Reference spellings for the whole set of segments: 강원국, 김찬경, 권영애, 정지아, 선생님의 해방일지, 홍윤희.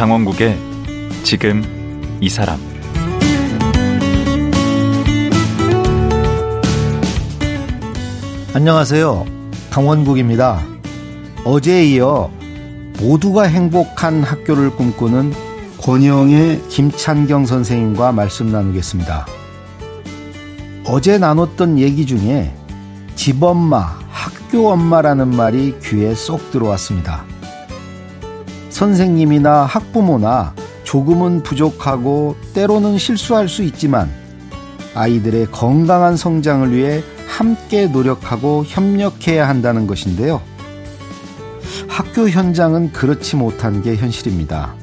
강원국의 지금 이 사람. 안녕하세요. 강원국입니다. 어제에 이어 모두가 행복한 학교를 꿈꾸는 권영애, 김찬경 선생님과 말씀 나누겠습니다. 어제 나눴던 얘기 중에 집엄마, 학교엄마라는 말이 귀에 쏙 들어왔습니다. 선생님이나 학부모나 조금은 부족하고 때로는 실수할 수 있지만 아이들의 건강한 성장을 위해 함께 노력하고 협력해야 한다는 것인데요. 학교 현장은 그렇지 못한 게 현실입니다.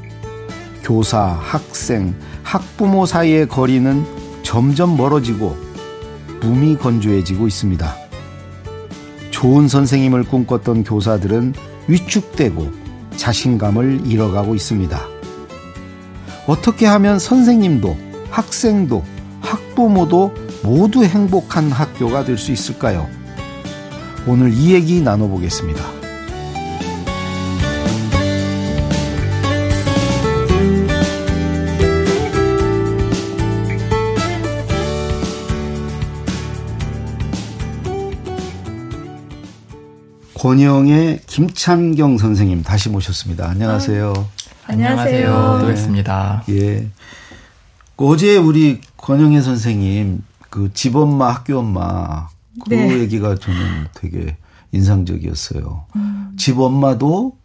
교사, 학생, 학부모 사이의 거리는 점점 멀어지고 몸이 건조해지고 있습니다. 좋은 선생님을 꿈꿨던 교사들은 위축되고 자신감을 잃어가고 있습니다. 어떻게 하면 선생님도 학생도 학부모도 모두 행복한 학교가 될 수 있을까요? 오늘 이 얘기 나눠보겠습니다. 권영애, 김찬경 선생님 다시 모셨습니다. 안녕하세요. 안녕하세요. 또 뵙습니다. 예. 어제 우리 권영애 선생님 그 집엄마, 학교엄마 그 네. 얘기가 저는 되게 인상적이었어요. 집엄마도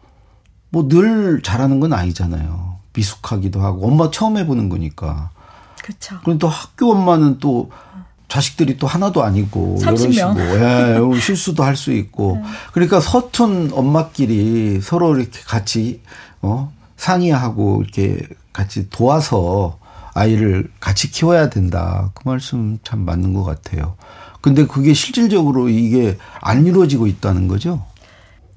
뭐 늘 잘하는 건 아니잖아요. 미숙하기도 하고 엄마 처음 해보는 거니까. 그렇죠. 그럼 또 학교엄마는 또 자식들이 또 하나도 아니고 30명. 이런 식으로 실수도 할 수 있고 그러니까 서툰 엄마끼리 서로 이렇게 같이 상의하고 이렇게 같이 도와서 아이를 같이 키워야 된다. 그 말씀 참 맞는 것 같아요. 근데 그게 실질적으로 이게 안 이루어지고 있다는 거죠?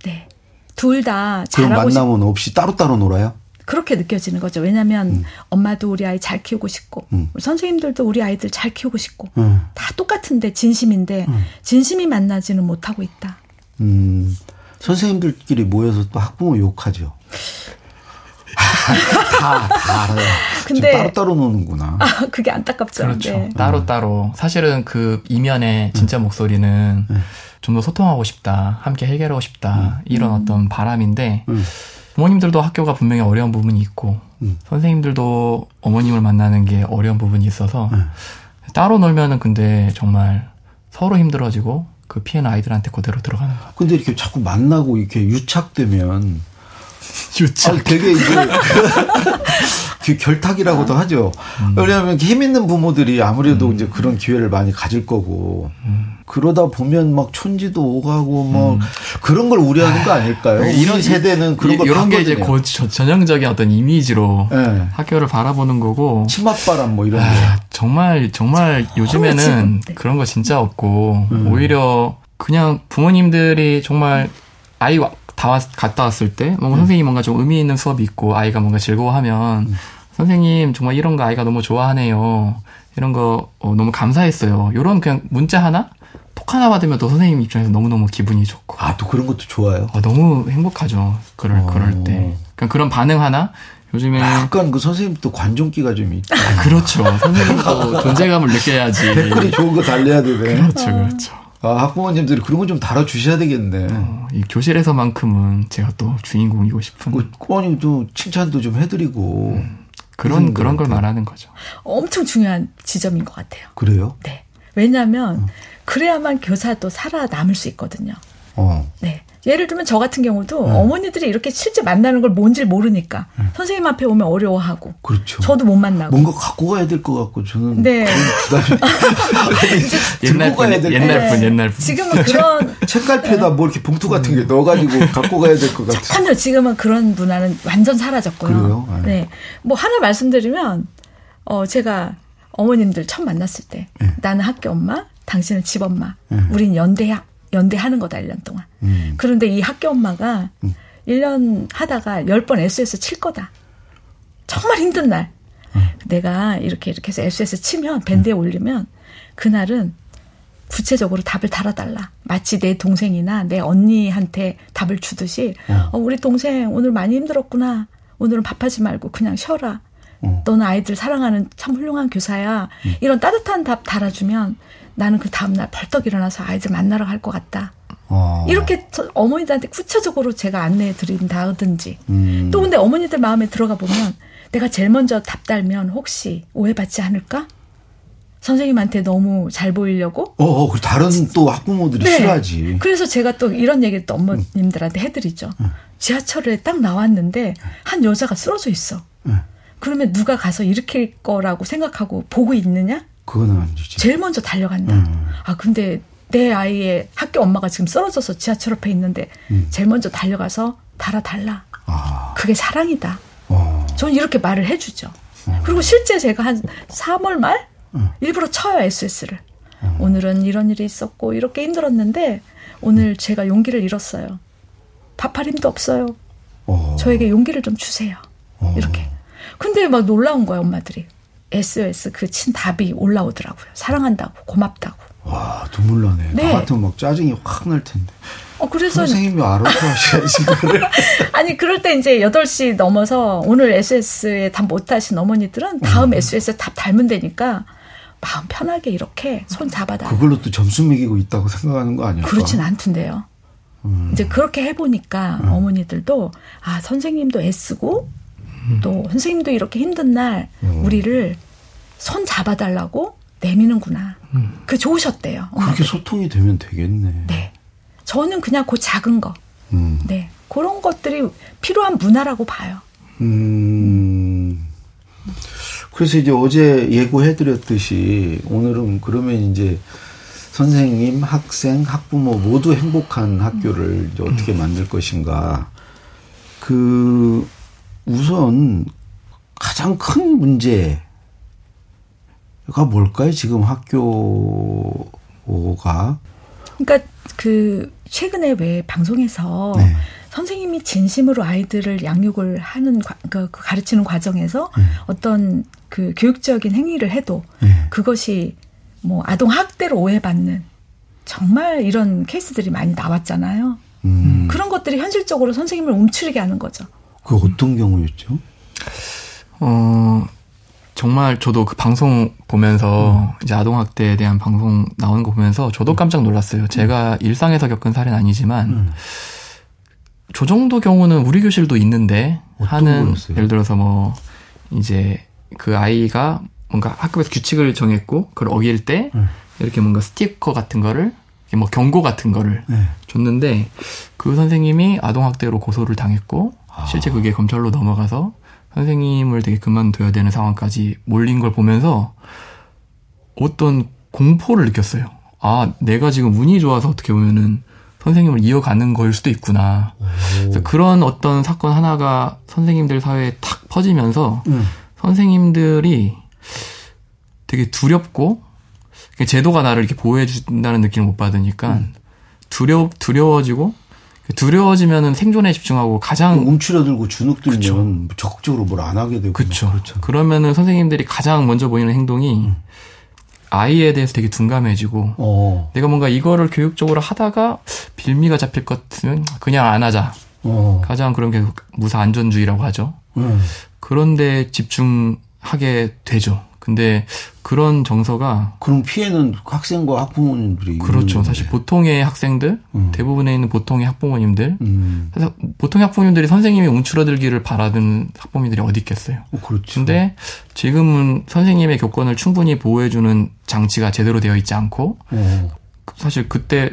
네. 둘 다 잘하고 싶고. 만남은 없이 따로따로 놀아요? 그렇게 느껴지는 거죠. 왜냐하면 엄마도 우리 아이 잘 키우고 싶고 우리 선생님들도 우리 아이들 잘 키우고 싶고 다 똑같은데 진심인데 진심이 만나지는 못하고 있다. 선생님들끼리 모여서 또 학부모 욕하죠. 다 알아요. 근데 따로따로 노는구나. 아, 그게 안타깝죠. 그렇죠. 네. 따로따로. 사실은 그 이면의 진짜 목소리는 좀 더 소통하고 싶다. 함께 해결하고 싶다. 이런 어떤 바람인데 부모님들도 학교가 분명히 어려운 부분이 있고 선생님들도 어머님을 만나는 게 어려운 부분이 있어서 따로 놀면은 근데 정말 서로 힘들어지고 그 피해는 아이들한테 그대로 들어가는 거예요. 근데 이렇게 자꾸 만나고 이렇게 유착되면 유착 되게 이제 결탁이라고도 하죠. 왜냐하면 힘 있는 부모들이 아무래도 이제 그런 기회를 많이 가질 거고 그러다 보면 막 촌지도 오가고 뭐 그런 걸 우려하는 거 아닐까요? 이런 세대는 그런 걸 이런 게 이제 곧 전형적인 어떤 이미지로 네. 학교를 바라보는 거고 치맛바람 뭐 이런 거 정말 요즘에는 그런 거 진짜 없고 오히려 그냥 부모님들이 정말 아이와 갔다 왔을 때 뭔가 선생님이 뭔가 좀 의미 있는 수업이 있고 아이가 뭔가 즐거워하면 선생님 정말 이런 거 아이가 너무 좋아하네요. 이런 거 너무 감사했어요. 이런 그냥 문자 하나? 톡 하나 받으면 또 선생님 입장에서 너무너무 기분이 좋고. 아, 또 그런 것도 좋아요? 아, 너무 행복하죠. 그럴 때. 그러니까 그런 반응 하나? 요즘에. 약간 그 선생님도 관종기가 좀 있죠. 아, 그렇죠. 선생님도 존재감을 느껴야지. 댓글이 좋은 거 달려야 되네. 그렇죠, 그렇죠. 아, 학부모님들이 그런 건 좀 달아주셔야 되겠네. 이 교실에서만큼은 제가 또 주인공이고 싶은. 부모님도 칭찬도 좀 해드리고. 그런 걸 말하는 거죠. 엄청 중요한 지점인 것 같아요. 그래요? 네. 왜냐하면 그래야만 교사도 살아남을 수 있거든요. 네. 예를 들면 저 같은 경우도 어머니들이 이렇게 실제 만나는 걸 뭔지 모르니까 선생님 앞에 오면 어려워하고 그렇죠. 저도 못 만나고 뭔가 갖고 가야 될 것 같고 저는 네. 옛날 분. 지금은 그런 책갈피에다 뭐 이렇게 봉투 같은 게 넣어가지고 갖고 가야 될 것 같아요. 아니요, 지금은 그런 문화는 완전 사라졌고요. 그래요? 아유. 네, 뭐 하나 말씀드리면 제가 어머님들 처음 만났을 때 나는 학교 엄마, 당신은 집 엄마, 우린 연대야. 연대하는 거다, 1년 동안. 그런데 이 학교 엄마가 1년 하다가 10번 SOS 칠 거다. 정말 힘든 날. 내가 이렇게 해서 SOS 치면, 밴드에 올리면, 그날은 구체적으로 답을 달아달라. 마치 내 동생이나 내 언니한테 답을 주듯이, 우리 동생 오늘 많이 힘들었구나. 오늘은 밥하지 말고 그냥 쉬어라. 너는 아이들 사랑하는 참 훌륭한 교사야. 이런 따뜻한 답 달아주면 나는 그 다음날 벌떡 일어나서 아이들 만나러 갈 것 같다. 이렇게 어머니들한테 구체적으로 제가 안내해 드린다든지. 또 근데 어머니들 마음에 들어가 보면 내가 제일 먼저 답 달면 혹시 오해받지 않을까? 선생님한테 너무 잘 보이려고? 다른 또 학부모들이 네. 싫어하지. 그래서 제가 또 이런 얘기를 또 어머님들한테 해드리죠. 지하철에 딱 나왔는데 한 여자가 쓰러져 있어. 그러면 누가 가서 일으킬 거라고 생각하고 보고 있느냐? 그건 아니지. 제일 먼저 달려간다. 아 근데 내 아이의 학교 엄마가 지금 쓰러져서 지하철 옆에 있는데 제일 먼저 달려가서 달아달라. 그게 사랑이다. 저는 이렇게 말을 해주죠. 그리고 실제 제가 한 3월 말? 일부러 쳐요, SS를. 오늘은 이런 일이 있었고 이렇게 힘들었는데 오늘 제가 용기를 잃었어요. 밥할 힘도 없어요. 저에게 용기를 좀 주세요. 이렇게. 근데 막 놀라운 거예요, 엄마들이. SOS 그 친 답이 올라오더라고요. 사랑한다고, 고맙다고. 와, 눈물 나네. 네. 나 같으면 막 짜증이 확 날 텐데. 그래서 선생님이 알아서 하셔야지. 아니 그럴 때 이제 8시 넘어서 오늘 SS에 답 못하신 어머니들은 다음 SS에 답 달면 되니까 마음 편하게 이렇게 손 잡아다. 그걸로 또 점수 매기고 있다고 생각하는 거 아닐까? 그렇진 않던데요. 이제 그렇게 해보니까 어머니들도 아 선생님도 애쓰고 또 선생님도 이렇게 힘든 날 우리를 손 잡아달라고 내미는구나. 그게 좋으셨대요. 그렇게 소통이 되면 되겠네. 네. 저는 그냥 그 작은 거. 네. 그런 것들이 필요한 문화라고 봐요. 그래서 이제 어제 예고해드렸듯이 오늘은 그러면 이제 선생님, 학생, 학부모 모두 행복한 학교를 이제 어떻게 만들 것인가. 그, 우선 가장 큰 문제가 뭘까요? 지금 학교가. 그러니까 그 최근에 왜 방송에서 네. 선생님이 진심으로 아이들을 양육을 하는 가르치는 과정에서 네. 어떤 그 교육적인 행위를 해도 네. 그것이 뭐 아동 학대로 오해받는 정말 이런 케이스들이 많이 나왔잖아요. 그런 것들이 현실적으로 선생님을 움츠리게 하는 거죠. 그 어떤 경우였죠? 정말 저도 그 방송 보면서 이제 아동학대에 대한 방송 나오는 거 보면서 저도 깜짝 놀랐어요. 제가 일상에서 겪은 사례는 아니지만 저 정도 경우는 우리 교실도 있는데 하는 거였어요? 예를 들어서 뭐 이제 그 아이가 뭔가 학급에서 규칙을 정했고 그걸 어길 때 이렇게 뭔가 스티커 같은 거를 뭐 경고 같은 거를 줬는데 그 선생님이 아동학대로 고소를 당했고 실제 그게 검찰로 넘어가서 선생님을 되게 그만둬야 되는 상황까지 몰린 걸 보면서 어떤 공포를 느꼈어요. 아, 내가 지금 운이 좋아서 어떻게 보면은 선생님을 이어가는 걸 수도 있구나. 그래서 그런 어떤 사건 하나가 선생님들 사회에 탁 퍼지면서 선생님들이 되게 두렵고 제도가 나를 이렇게 보호해 준다는 느낌을 못 받으니까 두려워지고 두려워지면은 생존에 집중하고 가장 움츠러들고 주눅들면 그쵸. 적극적으로 뭘 안 하게 되고 그렇죠. 그러면은 선생님들이 가장 먼저 보이는 행동이 아이에 대해서 되게 둔감해지고 내가 뭔가 이거를 교육적으로 하다가 빌미가 잡힐 것 같으면 그냥 안 하자. 가장 그런 게 무사 안전주의라고 하죠. 그런데 집중하게 되죠. 근데 그런 정서가 그럼 피해는 학생과 학부모님들이 그렇죠. 사실 보통의 학생들 대부분에 있는 보통의 학부모님들 사실 보통의 학부모님들이 선생님이 움츠러들기를 바라는 학부모님들이 어디 있겠어요. 그렇죠. 근데 지금은 선생님의 교권을 충분히 보호해주는 장치가 제대로 되어 있지 않고 사실 그때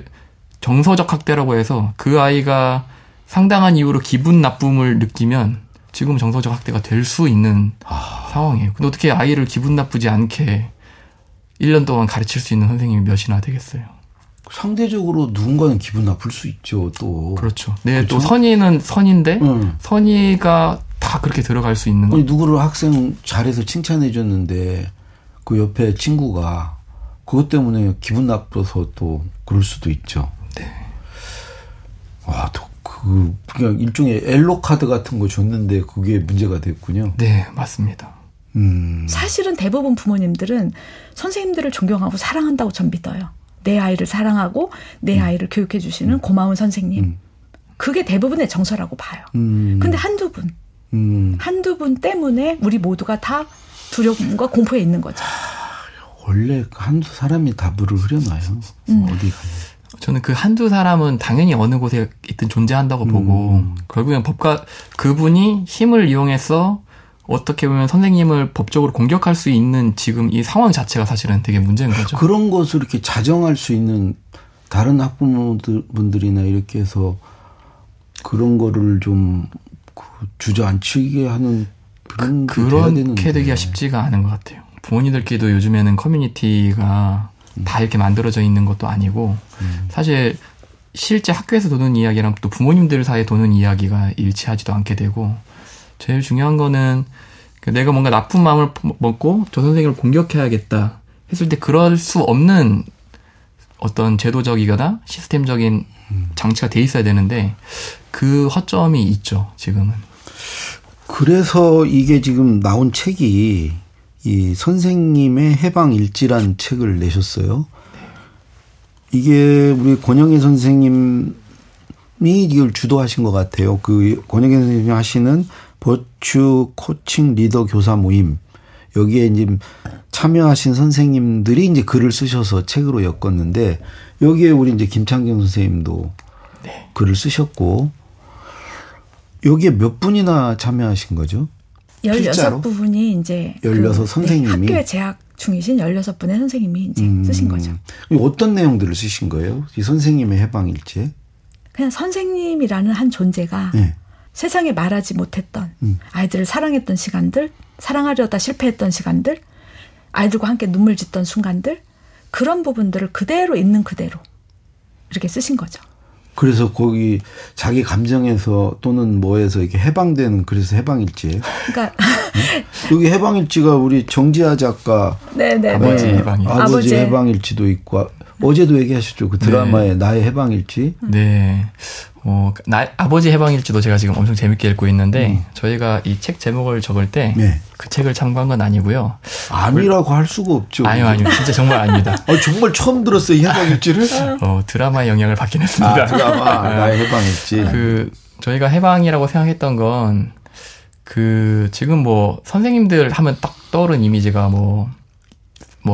정서적 학대라고 해서 그 아이가 상당한 이유로 기분 나쁨을 느끼면 지금 정서적 학대가 될 수 있는 상황이에요. 근데 어떻게 아이를 기분 나쁘지 않게 1년 동안 가르칠 수 있는 선생님이 몇이나 되겠어요? 상대적으로 누군가는 기분 나쁠 수 있죠, 또. 그렇죠. 네, 그렇죠? 또 선의는 선인데, 선의가 다 그렇게 들어갈 수 있는. 아니, 누구를 학생 잘해서 칭찬해줬는데, 그 옆에 친구가 그것 때문에 기분 나빠서 또 그럴 수도 있죠. 네. 와, 또. 그냥 일종의 엘로 카드 같은 거 줬는데 그게 문제가 됐군요. 네, 맞습니다. 사실은 대부분 부모님들은 선생님들을 존경하고 사랑한다고 전 믿어요. 내 아이를 사랑하고 내 아이를 교육해 주시는 고마운 선생님. 그게 대부분의 정서라고 봐요. 근데 한두 분 한두 분 때문에 우리 모두가 다 두려움과 공포에 있는 거죠. 원래 한두 사람이 다 물을 흐려놔요. 어디 가요? 저는 그 한두 사람은 당연히 어느 곳에 있든 존재한다고 보고, 결국엔 법과 그분이 힘을 이용해서 어떻게 보면 선생님을 법적으로 공격할 수 있는 지금 이 상황 자체가 사실은 되게 문제인 거죠. 그런 것을 이렇게 자정할 수 있는 다른 학부모분들이나 이렇게 해서 그런 거를 좀 주저앉히게 하는 그런 게 돼야 되는데. 그렇게 되기가 쉽지가 않은 것 같아요. 부모님들끼리도 요즘에는 커뮤니티가 다 이렇게 만들어져 있는 것도 아니고, 사실 실제 학교에서 도는 이야기랑 또 부모님들 사이에 도는 이야기가 일치하지도 않게 되고, 제일 중요한 거는 내가 뭔가 나쁜 마음을 먹고 저 선생님을 공격해야겠다 했을 때 그럴 수 없는 어떤 제도적이거나 시스템적인 장치가 돼 있어야 되는데 그 허점이 있죠, 지금은. 그래서 이게 지금 나온 책이 이 선생님의 해방일지란 책을 내셨어요. 이게 우리 권영애 선생님이 이걸 주도하신 것 같아요. 그 권영애 선생님이 하시는 버추 코칭 리더 교사 모임, 여기에 이제 참여하신 선생님들이 이제 글을 쓰셔서 책으로 엮었는데, 여기에 우리 이제 김찬경 선생님도 네. 글을 쓰셨고, 여기에 몇 분이나 참여하신 거죠? 16분이 이제 16 선생님이 네, 학교에 재학 중이신 16분의 선생님이 이제 쓰신 거죠. 어떤 내용들을 쓰신 거예요? 이 선생님의 해방일지? 그냥 선생님이라는 한 존재가 네. 세상에 말하지 못했던 아이들을 사랑했던 시간들, 사랑하려다 실패했던 시간들, 아이들과 함께 눈물 짓던 순간들, 그런 부분들을 그대로 있는 그대로 이렇게 쓰신 거죠. 그래서 거기 자기 감정에서 또는 뭐에서 이렇게 해방되는, 그래서 해방일지예요. 그러니까 여기 해방일지가 우리 정지아 작가 네네. 아버지 해방일지도 있고, 어제도 얘기하셨죠, 그 드라마의 네. 나의 해방일지. 네, 아버지 해방일지도 제가 지금 엄청 재밌게 읽고 있는데 저희가 이 책 제목을 적을 때 네. 그 책을 참고한 건 아니고요. 아니라고 할 수가 없죠. 아니요, 진짜 정말 아닙니다. 정말 처음 들었어요, 이 해방일지를. 드라마의 영향을 받긴 했습니다. 드라마 나의 해방일지. 저희가 해방이라고 생각했던 건 지금 선생님들 하면 딱 떠오른 이미지가 뭐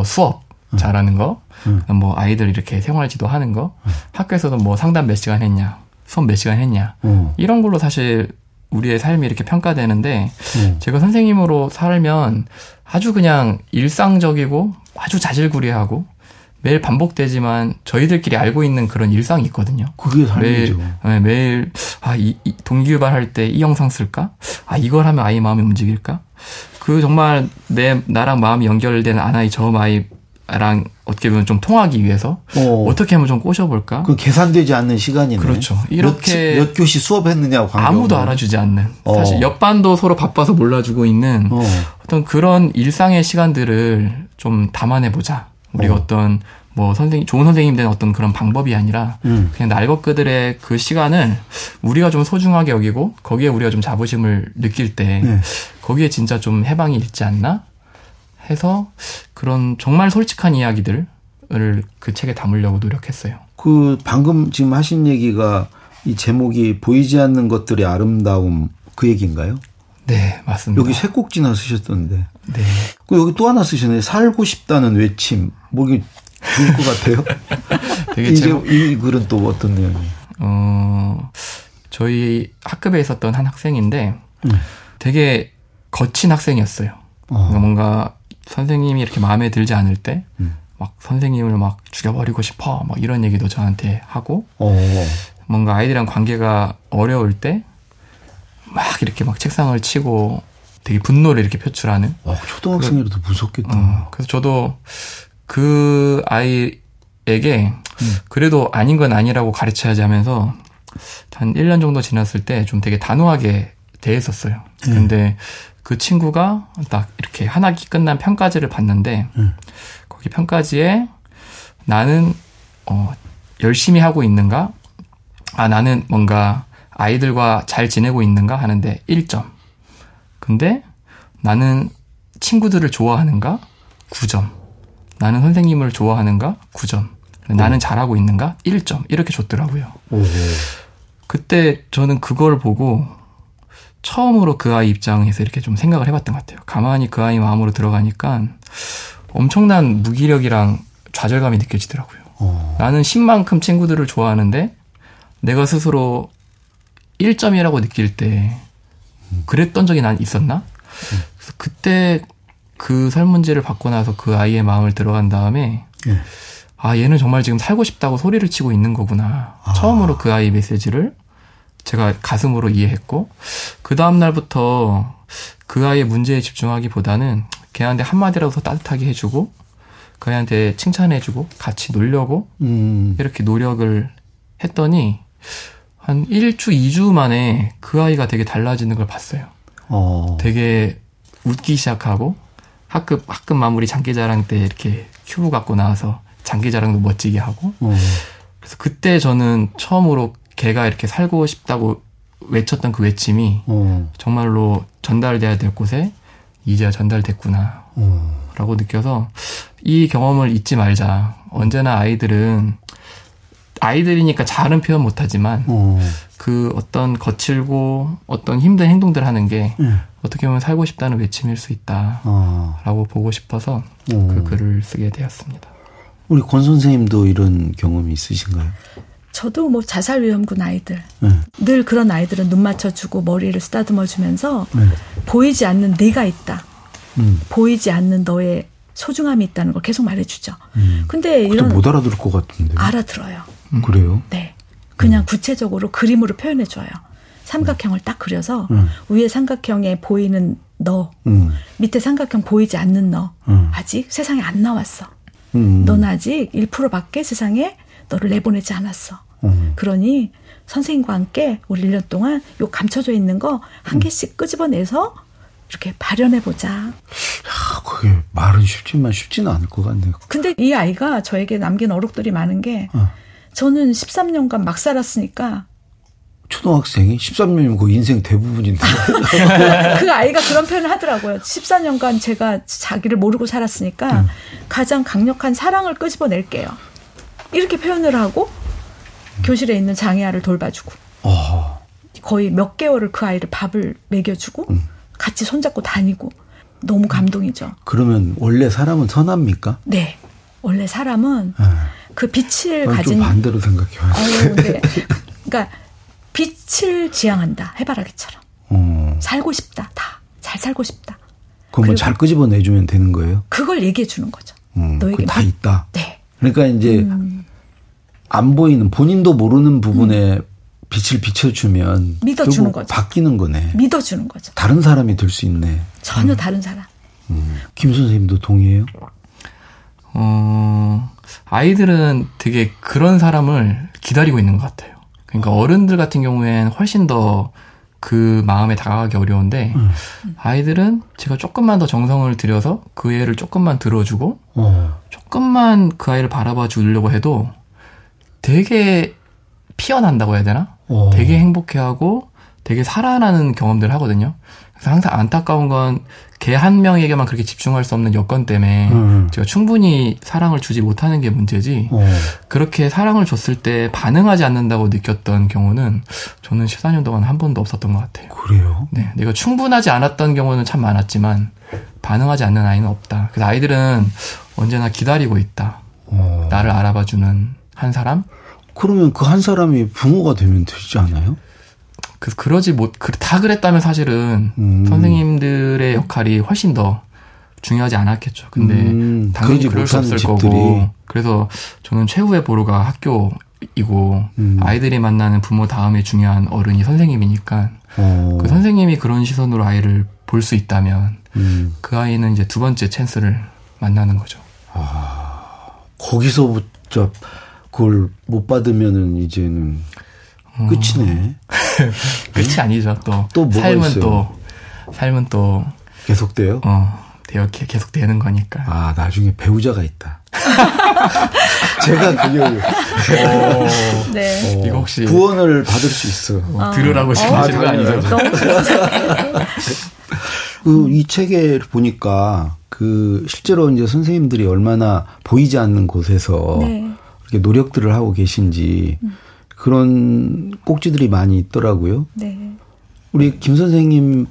수업 잘하는 거. 아이들 이렇게 생활 지도하는 거, 학교에서도 상담 몇 시간 했냐, 수업 몇 시간 했냐, 이런 걸로 사실 우리의 삶이 이렇게 평가되는데, 제가 선생님으로 살면 아주 그냥 일상적이고 아주 자질구레하고 매일 반복되지만 저희들끼리 알고 있는 그런 일상이 있거든요. 그게 삶이죠. 매일 이 동기유발할 때 이 영상 쓸까? 이걸 하면 아이 마음이 움직일까? 정말 나랑 마음이 연결된 아나이 저 아이 랑 어떻게 보면 좀 통하기 위해서 어떻게 하면 좀 꼬셔볼까? 그 계산되지 않는 시간이네. 그렇죠. 이렇게 몇 교시 수업했느냐고 아무도 알아주지 않는. 사실 옆반도 서로 바빠서 몰라주고 있는 어떤 그런 일상의 시간들을 좀 담아내보자. 우리가 어떤 좋은 선생님 된 어떤 그런 방법이 아니라 그냥 날것그들의 그 시간을 우리가 좀 소중하게 여기고 거기에 우리가 좀 자부심을 느낄 때 네. 거기에 진짜 좀 해방이 있지 않나? 해서 그런 정말 솔직한 이야기들을 그 책에 담으려고 노력했어요. 방금 지금 하신 얘기가 이 제목이 보이지 않는 것들의 아름다움, 그 얘기인가요? 네, 맞습니다. 여기 세 꼭지나 쓰셨던데. 네. 여기 또 하나 쓰셨네. 살고 싶다는 외침. 이게 좋을 것 같아요. 되게 이 글은 또 어떤 내용이에요? 저희 학급에 있었던 한 학생인데 되게 거친 학생이었어요. 뭔가 선생님이 이렇게 마음에 들지 않을 때, 막 선생님을 막 죽여버리고 싶어, 막 이런 얘기도 저한테 하고, 뭔가 아이들이랑 관계가 어려울 때, 막 이렇게 막 책상을 치고 되게 분노를 이렇게 표출하는. 초등학생이라도 무섭겠다. 그래서 저도 그 아이에게 그래도 아닌 건 아니라고 가르쳐야지 하면서 한 1년 정도 지났을 때 좀 되게 단호하게 대했었어요. 근데 그 친구가 딱 이렇게 한 학기 끝난 평가지를 봤는데 거기 평가지에 나는 열심히 하고 있는가? 나는 뭔가 아이들과 잘 지내고 있는가? 하는데 1점. 근데 나는 친구들을 좋아하는가? 9점. 나는 선생님을 좋아하는가? 9점. 나는 잘하고 있는가? 1점. 이렇게 줬더라고요. 그때 저는 그걸 보고 처음으로 그 아이 입장에서 이렇게 좀 생각을 해봤던 것 같아요. 가만히 그 아이 마음으로 들어가니까 엄청난 무기력이랑 좌절감이 느껴지더라고요. 나는 10만큼 친구들을 좋아하는데 내가 스스로 1점이라고 느낄 때 그랬던 적이 난 있었나? 그래서 그때 그 설문지를 받고 나서 그 아이의 마음을 들어간 다음에 예. 아 얘는 정말 지금 살고 싶다고 소리를 치고 있는 거구나. 아. 처음으로 그 아이 메시지를 제가 가슴으로 이해했고 그 다음 날부터 그 아이의 문제에 집중하기보다는 걔한테 한마디라도 더 따뜻하게 해주고 그 아이한테 칭찬해주고 같이 놀려고 이렇게 노력을 했더니 한 1주, 2주 만에 그 아이가 되게 달라지는 걸 봤어요. 되게 웃기 시작하고 학급 마무리 장기자랑 때 이렇게 큐브 갖고 나와서 장기자랑도 멋지게 하고 그래서 그때 저는 처음으로 걔가 이렇게 살고 싶다고 외쳤던 그 외침이 정말로 전달돼야 될 곳에 이제야 전달됐구나 라고 느껴서 이 경험을 잊지 말자. 언제나 아이들은 아이들이니까 잘은 표현 못하지만 그 어떤 거칠고 어떤 힘든 행동들 하는 게 어떻게 보면 살고 싶다는 외침일 수 있다라고 보고 싶어서 그 글을 쓰게 되었습니다. 우리 권 선생님도 이런 경험이 있으신가요? 저도 뭐 자살 위험군 아이들 늘 그런 아이들은 눈 맞춰주고 머리를 쓰다듬어 주면서 보이지 않는 네가 있다. 보이지 않는 너의 소중함이 있다는 걸 계속 말해주죠. 근데 이런 못 알아들을 것 같은데 알아들어요. 그래요? 네, 그냥 구체적으로 그림으로 표현해줘요. 삼각형을 딱 그려서 위에 삼각형에 보이는 너, 밑에 삼각형 보이지 않는 너 아직 세상에 안 나왔어. 넌 아직 1%밖에 세상에 너를 내보내지 않았어. 그러니 선생님과 함께 우리 1년 동안 요 감춰져 있는 거 한 개씩 끄집어내서 이렇게 발현해보자. 야, 그게 말은 쉽지만 쉽지는 않을 것 같네요. 근데 이 아이가 저에게 남긴 어록들이 많은 게 저는 13년간 막 살았으니까 초등학생이 13년이면 그 인생 대부분인데 그 아이가 그런 표현을 하더라고요. 14년간 제가 자기를 모르고 살았으니까 가장 강력한 사랑을 끄집어낼게요. 이렇게 표현을 하고 교실에 있는 장애아를 돌봐주고 거의 몇 개월을 그 아이를 밥을 먹여주고 같이 손잡고 다니고 너무 감동이죠. 그러면 원래 사람은 선합니까? 네. 원래 사람은 그 빛을 가진 좀 반대로 생각해요. 네. 그러니까 빛을 지향한다. 해바라기처럼. 살고 싶다. 다. 잘 살고 싶다. 그럼 잘 끄집어내주면 되는 거예요? 그걸 얘기해 주는 거죠. 너에게 다 있다. 네. 그러니까 이제 안 보이는 본인도 모르는 부분에 빛을 비춰주면 믿어주는 거죠. 바뀌는 거네. 믿어주는 거죠. 다른 사람이 될 수 있네. 전혀 다른 사람. 김 선생님도 동의해요? 아이들은 되게 그런 사람을 기다리고 있는 것 같아요. 그러니까 어른들 같은 경우에는 훨씬 더 그 마음에 다가가기 어려운데 아이들은 제가 조금만 더 정성을 들여서 그 애를 조금만 들어주고 조금만 그 아이를 바라봐 주려고 해도 되게 피어난다고 해야 되나? 되게 행복해하고 되게 살아나는 경험들을 하거든요. 그래서 항상 안타까운 건 걔 한 명에게만 그렇게 집중할 수 없는 여건 때문에 제가 충분히 사랑을 주지 못하는 게 문제지 그렇게 사랑을 줬을 때 반응하지 않는다고 느꼈던 경우는 저는 14년 동안 한 번도 없었던 것 같아요. 그래요? 네, 내가 충분하지 않았던 경우는 참 많았지만 반응하지 않는 아이는 없다. 그래서 아이들은 언제나 기다리고 있다. 나를 알아봐주는 한 사람? 그러면 그 한 사람이 부모가 되면 되지 않아요? 다 그랬다면 사실은 선생님들의 역할이 훨씬 더 중요하지 않았겠죠. 근데 당연히 그럴 수 없을 거고. 그래서 저는 최후의 보루가 학교이고 아이들이 만나는 부모 다음에 중요한 어른이 선생님이니까 그 선생님이 그런 시선으로 아이를 볼 수 있다면 그 아이는 이제 두 번째 찬스를 만나는 거죠. 거기서부터 그걸 못 받으면은 이제는 끝이네. 끝이 아니죠. 또 뭐가 삶은 있어요? 삶은 또 계속돼요? 이렇게 계속 되는 거니까. 아 나중에 배우자가 있다. 제가 그녀요. 네. 이거 혹시 구원을 받을 수 있어. 들으라고 싶으신 거 아니죠? 이 책에 보니까 그 실제로 이제 선생님들이 얼마나 보이지 않는 곳에서 네. 이렇게 노력들을 하고 계신지. 그런 꼭지들이 많이 있더라고요. 네. 우리 김 선생님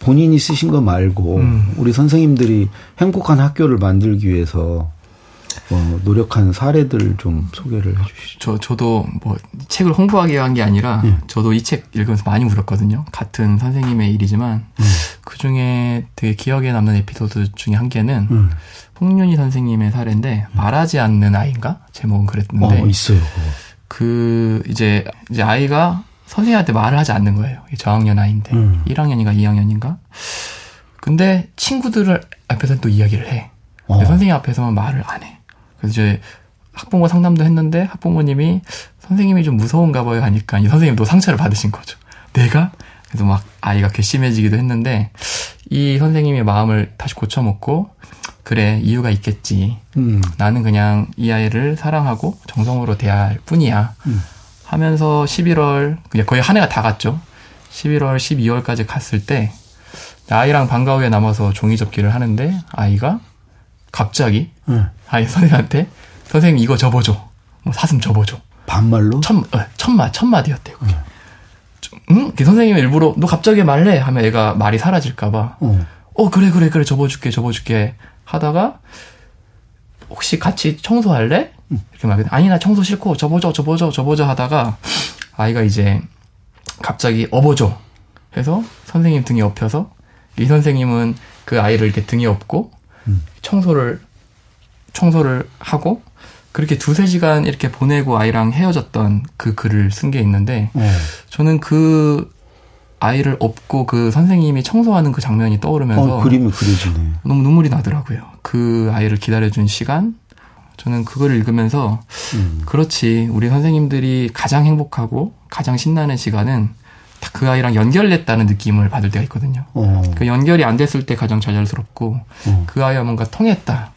본인이 쓰신 거 말고 우리 선생님들이 행복한 학교를 만들기 위해서 노력한 사례들 좀 소개를 해 주시죠. 저도 뭐 책을 홍보하기 위한 게 아니라 예. 저도 이 책 읽으면서 많이 울었거든요. 같은 선생님의 일이지만 그중에 되게 기억에 남는 에피소드 중에 한 개는 홍윤희 선생님의 사례인데 말하지 않는 아이인가? 제목은 그랬는데 있어요. 그 이제 아이가 선생님한테 말을 하지 않는 거예요. 저학년 아이인데 1학년인가 2학년인가? 근데 친구들을 앞에서는 또 이야기를 해. 근데 선생님 앞에서만 말을 안 해. 그래서 이제 학부모 상담도 했는데 학부모님이 선생님이 좀 무서운가 봐요 하니까 이 선생님도 상처를 받으신 거죠. 내가? 그래서 막 아이가 괘씸해지기도 했는데 이 선생님의 마음을 다시 고쳐먹고 그래 이유가 있겠지. 나는 그냥 이 아이를 사랑하고 정성으로 대할 뿐이야. 하면서 11월 그냥 거의 한 해가 다 갔죠. 11월 12월까지 갔을 때 아이랑 방과 후에 남아서 종이접기를 하는데 아이가 갑자기 아이 선생님한테 선생님 이거 접어줘. 뭐 사슴 접어줘. 반말로? 첫 마디였대요. 그게. 응? 그 선생님이 일부러 너 갑자기 말래 하면 애가 말이 사라질까 봐. 그래 접어줄게 하다가 혹시 같이 청소할래? 이렇게 말했는데 아니 나 청소 싫고 접어줘 하다가 아이가 이제 갑자기 업어줘. 해서 선생님 등에 업혀서 이 선생님은 그 아이를 이렇게 등에 업고 청소를 하고 그렇게 2-3시간 이렇게 보내고 아이랑 헤어졌던 그 글을 쓴 게 있는데 저는 그 아이를 업고 그 선생님이 청소하는 그 장면이 떠오르면서 그림이 그려지네. 너무 눈물이 나더라고요. 그 아이를 기다려준 시간 저는 그걸 읽으면서 그렇지 우리 선생님들이 가장 행복하고 가장 신나는 시간은 딱 그 아이랑 연결됐다는 느낌을 받을 때가 있거든요. 그 연결이 안 됐을 때 가장 좌절스럽고 그 아이와 뭔가 통했다.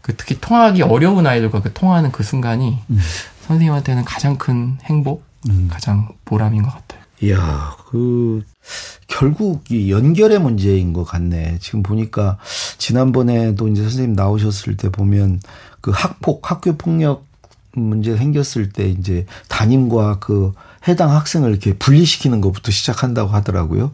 그 특히 통하기 어려운 아이들과 그 통하는 그 순간이 선생님한테는 가장 큰 행복, 가장 보람인 것 같아요. 이야, 결국 이 연결의 문제인 것 같네. 지금 보니까 지난번에도 이제 선생님 나오셨을 때 보면 그 학교 폭력 문제 생겼을 때 이제 담임과 그 해당 학생을 이렇게 분리시키는 것부터 시작한다고 하더라고요.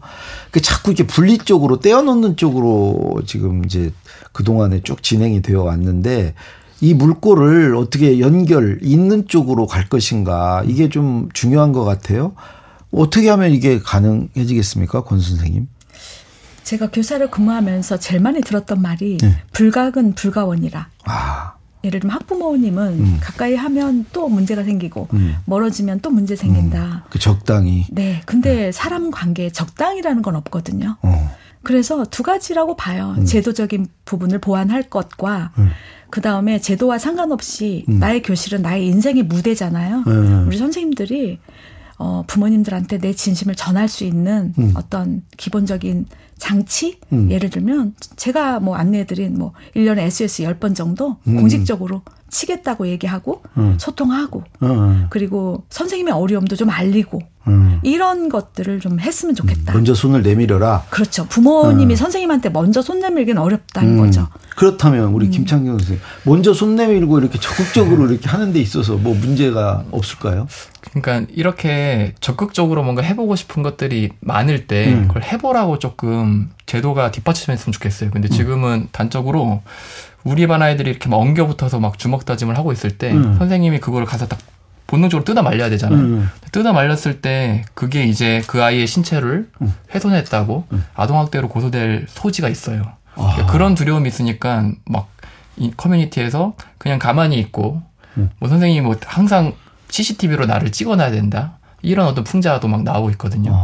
그 자꾸 이렇게 분리 쪽으로 떼어놓는 쪽으로 지금 이제 그동안에 쭉 진행이 되어 왔는데 이 물꼬를 어떻게 있는 쪽으로 갈 것인가 이게 좀 중요한 것 같아요. 어떻게 하면 이게 가능해지겠습니까? 권 선생님. 제가 교사를 근무하면서 제일 많이 들었던 말이 불각은 불가원이라. 예를 들면 학부모님은 가까이 하면 또 문제가 생기고 멀어지면 또 문제 생긴다. 그 적당히. 네. 근데 사람 관계에 적당이라는 건 없거든요. 그래서 두 가지라고 봐요. 제도적인 부분을 보완할 것과 그다음에 제도와 상관없이 나의 교실은 나의 인생의 무대잖아요. 우리 선생님들이 부모님들한테 내 진심을 전할 수 있는 어떤 기본적인 장치? 예를 들면 제가 뭐 안내해드린 1년에 SOS 10번 정도 공식적으로 치겠다고 얘기하고 소통하고 그리고 선생님의 어려움도 좀 알리고 이런 것들을 좀 했으면 좋겠다. 먼저 손을 내밀어라. 그렇죠. 부모님이 선생님한테 먼저 손 내밀기는 어렵다는 거죠. 그렇다면 우리 김찬경 선생님 먼저 손 내밀고 이렇게 적극적으로 이렇게 하는 데 있어서 뭐 문제가 없을까요? 그러니까 이렇게 적극적으로 뭔가 해보고 싶은 것들이 많을 때 그걸 해보라고 조금 제도가 뒷받침했으면 좋겠어요. 근데 지금은 단적으로 우리 반 아이들이 이렇게 막 엉겨붙어서 막 주먹 다짐을 하고 있을 때 선생님이 그걸 가서 딱 본능적으로 뜯어 말려야 되잖아요. 뜯어 말렸을 때 그게 이제 그 아이의 신체를 훼손했다고 아동학대로 고소될 소지가 있어요. 그러니까 그런 두려움이 있으니까 막 이 커뮤니티에서 그냥 가만히 있고 뭐 선생님이 항상 CCTV로 나를 찍어놔야 된다. 이런 어떤 풍자도 막 나오고 있거든요.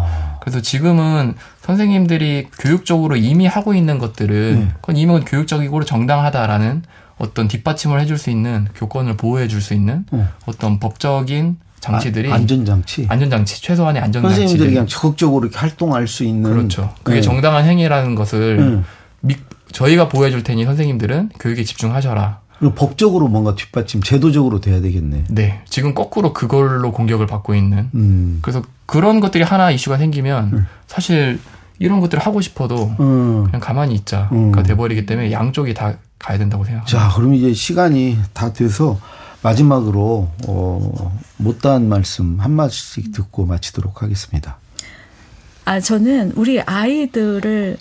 그래서 지금은 선생님들이 교육적으로 이미 하고 있는 것들은 그건 이미 교육적이고 정당하다라는 어떤 뒷받침을 해줄 수 있는 교권을 보호해줄 수 있는 어떤 법적인 장치들이 안전장치 최소한의 안전장치들 선생님들이 그냥 적극적으로 이렇게 활동할 수 있는 그렇죠. 그게 정당한 행위라는 것을 저희가 보호해줄 테니 선생님들은 교육에 집중하셔라. 그리고 법적으로 뭔가 뒷받침, 제도적으로 돼야 되겠네. 네. 지금 거꾸로 그걸로 공격을 받고 있는. 그래서 그런 것들이 하나 이슈가 생기면 사실 이런 것들을 하고 싶어도 그냥 가만히 있자가 돼버리기 때문에 양쪽이 다 가야 된다고 생각합니다. 자, 그럼 이제 시간이 다 돼서 마지막으로 못다한 말씀 한 마디씩 듣고 마치도록 하겠습니다. 저는 우리 아이들을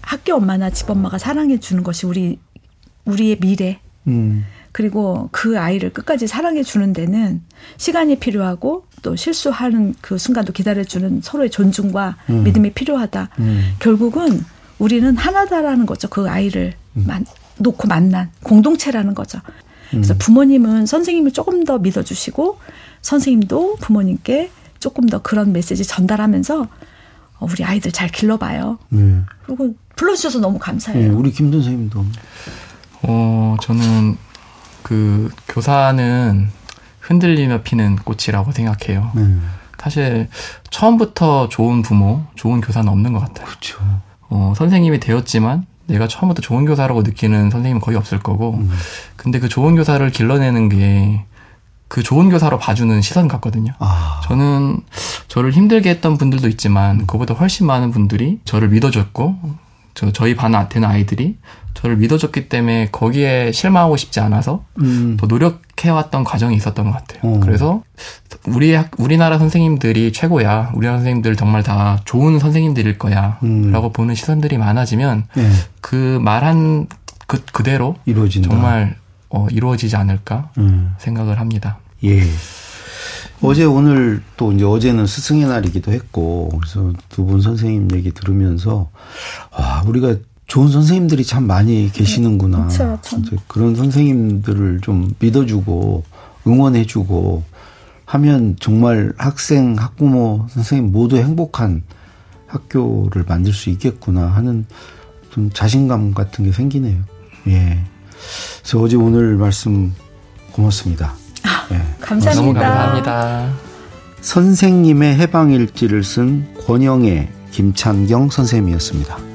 학교 엄마나 집 엄마가 사랑해 주는 것이 우리의 미래. 그리고 그 아이를 끝까지 사랑해 주는 데는 시간이 필요하고 또 실수하는 그 순간도 기다려주는 서로의 존중과 믿음이 필요하다. 결국은 우리는 하나다라는 거죠. 그 아이를 놓고 만난 공동체라는 거죠. 그래서 부모님은 선생님을 조금 더 믿어주시고 선생님도 부모님께 조금 더 그런 메시지 전달하면서 우리 아이들 잘 길러봐요. 그리고 불러주셔서 너무 감사해요. 네, 우리 김 선생님도. 저는 그 교사는 흔들리며 피는 꽃이라고 생각해요. 사실 처음부터 좋은 부모, 좋은 교사는 없는 것 같아요. 그렇죠. 선생님이 되었지만 내가 처음부터 좋은 교사라고 느끼는 선생님은 거의 없을 거고 근데 그 좋은 교사를 길러내는 게 그 좋은 교사로 봐주는 시선 같거든요. 저는 저를 힘들게 했던 분들도 있지만 그보다 훨씬 많은 분들이 저를 믿어줬고 저희 반한테는 아이들이 저를 믿어줬기 때문에 거기에 실망하고 싶지 않아서 더 노력해왔던 과정이 있었던 것 같아요. 그래서 우리나라 선생님들이 최고야. 우리나라 선생님들 정말 다 좋은 선생님들일 거야. 라고 보는 시선들이 많아지면 그 말한 그 그대로 이루어진다. 정말 이루어지지 않을까 생각을 합니다. 예. 어제 오늘 또 이제 어제는 스승의 날이기도 했고 그래서 두 분 선생님 얘기 들으면서 와 우리가 좋은 선생님들이 참 많이 계시는구나. 그쵸, 진짜 그런 선생님들을 좀 믿어주고 응원해주고 하면 정말 학생, 학부모, 선생님 모두 행복한 학교를 만들 수 있겠구나 하는 좀 자신감 같은 게 생기네요. 예. 그래서 어제 오늘 말씀 고맙습니다. 예. 감사합니다. 너무 감사합니다. 선생님의 해방일지를 쓴 권영애, 김찬경 선생님이었습니다.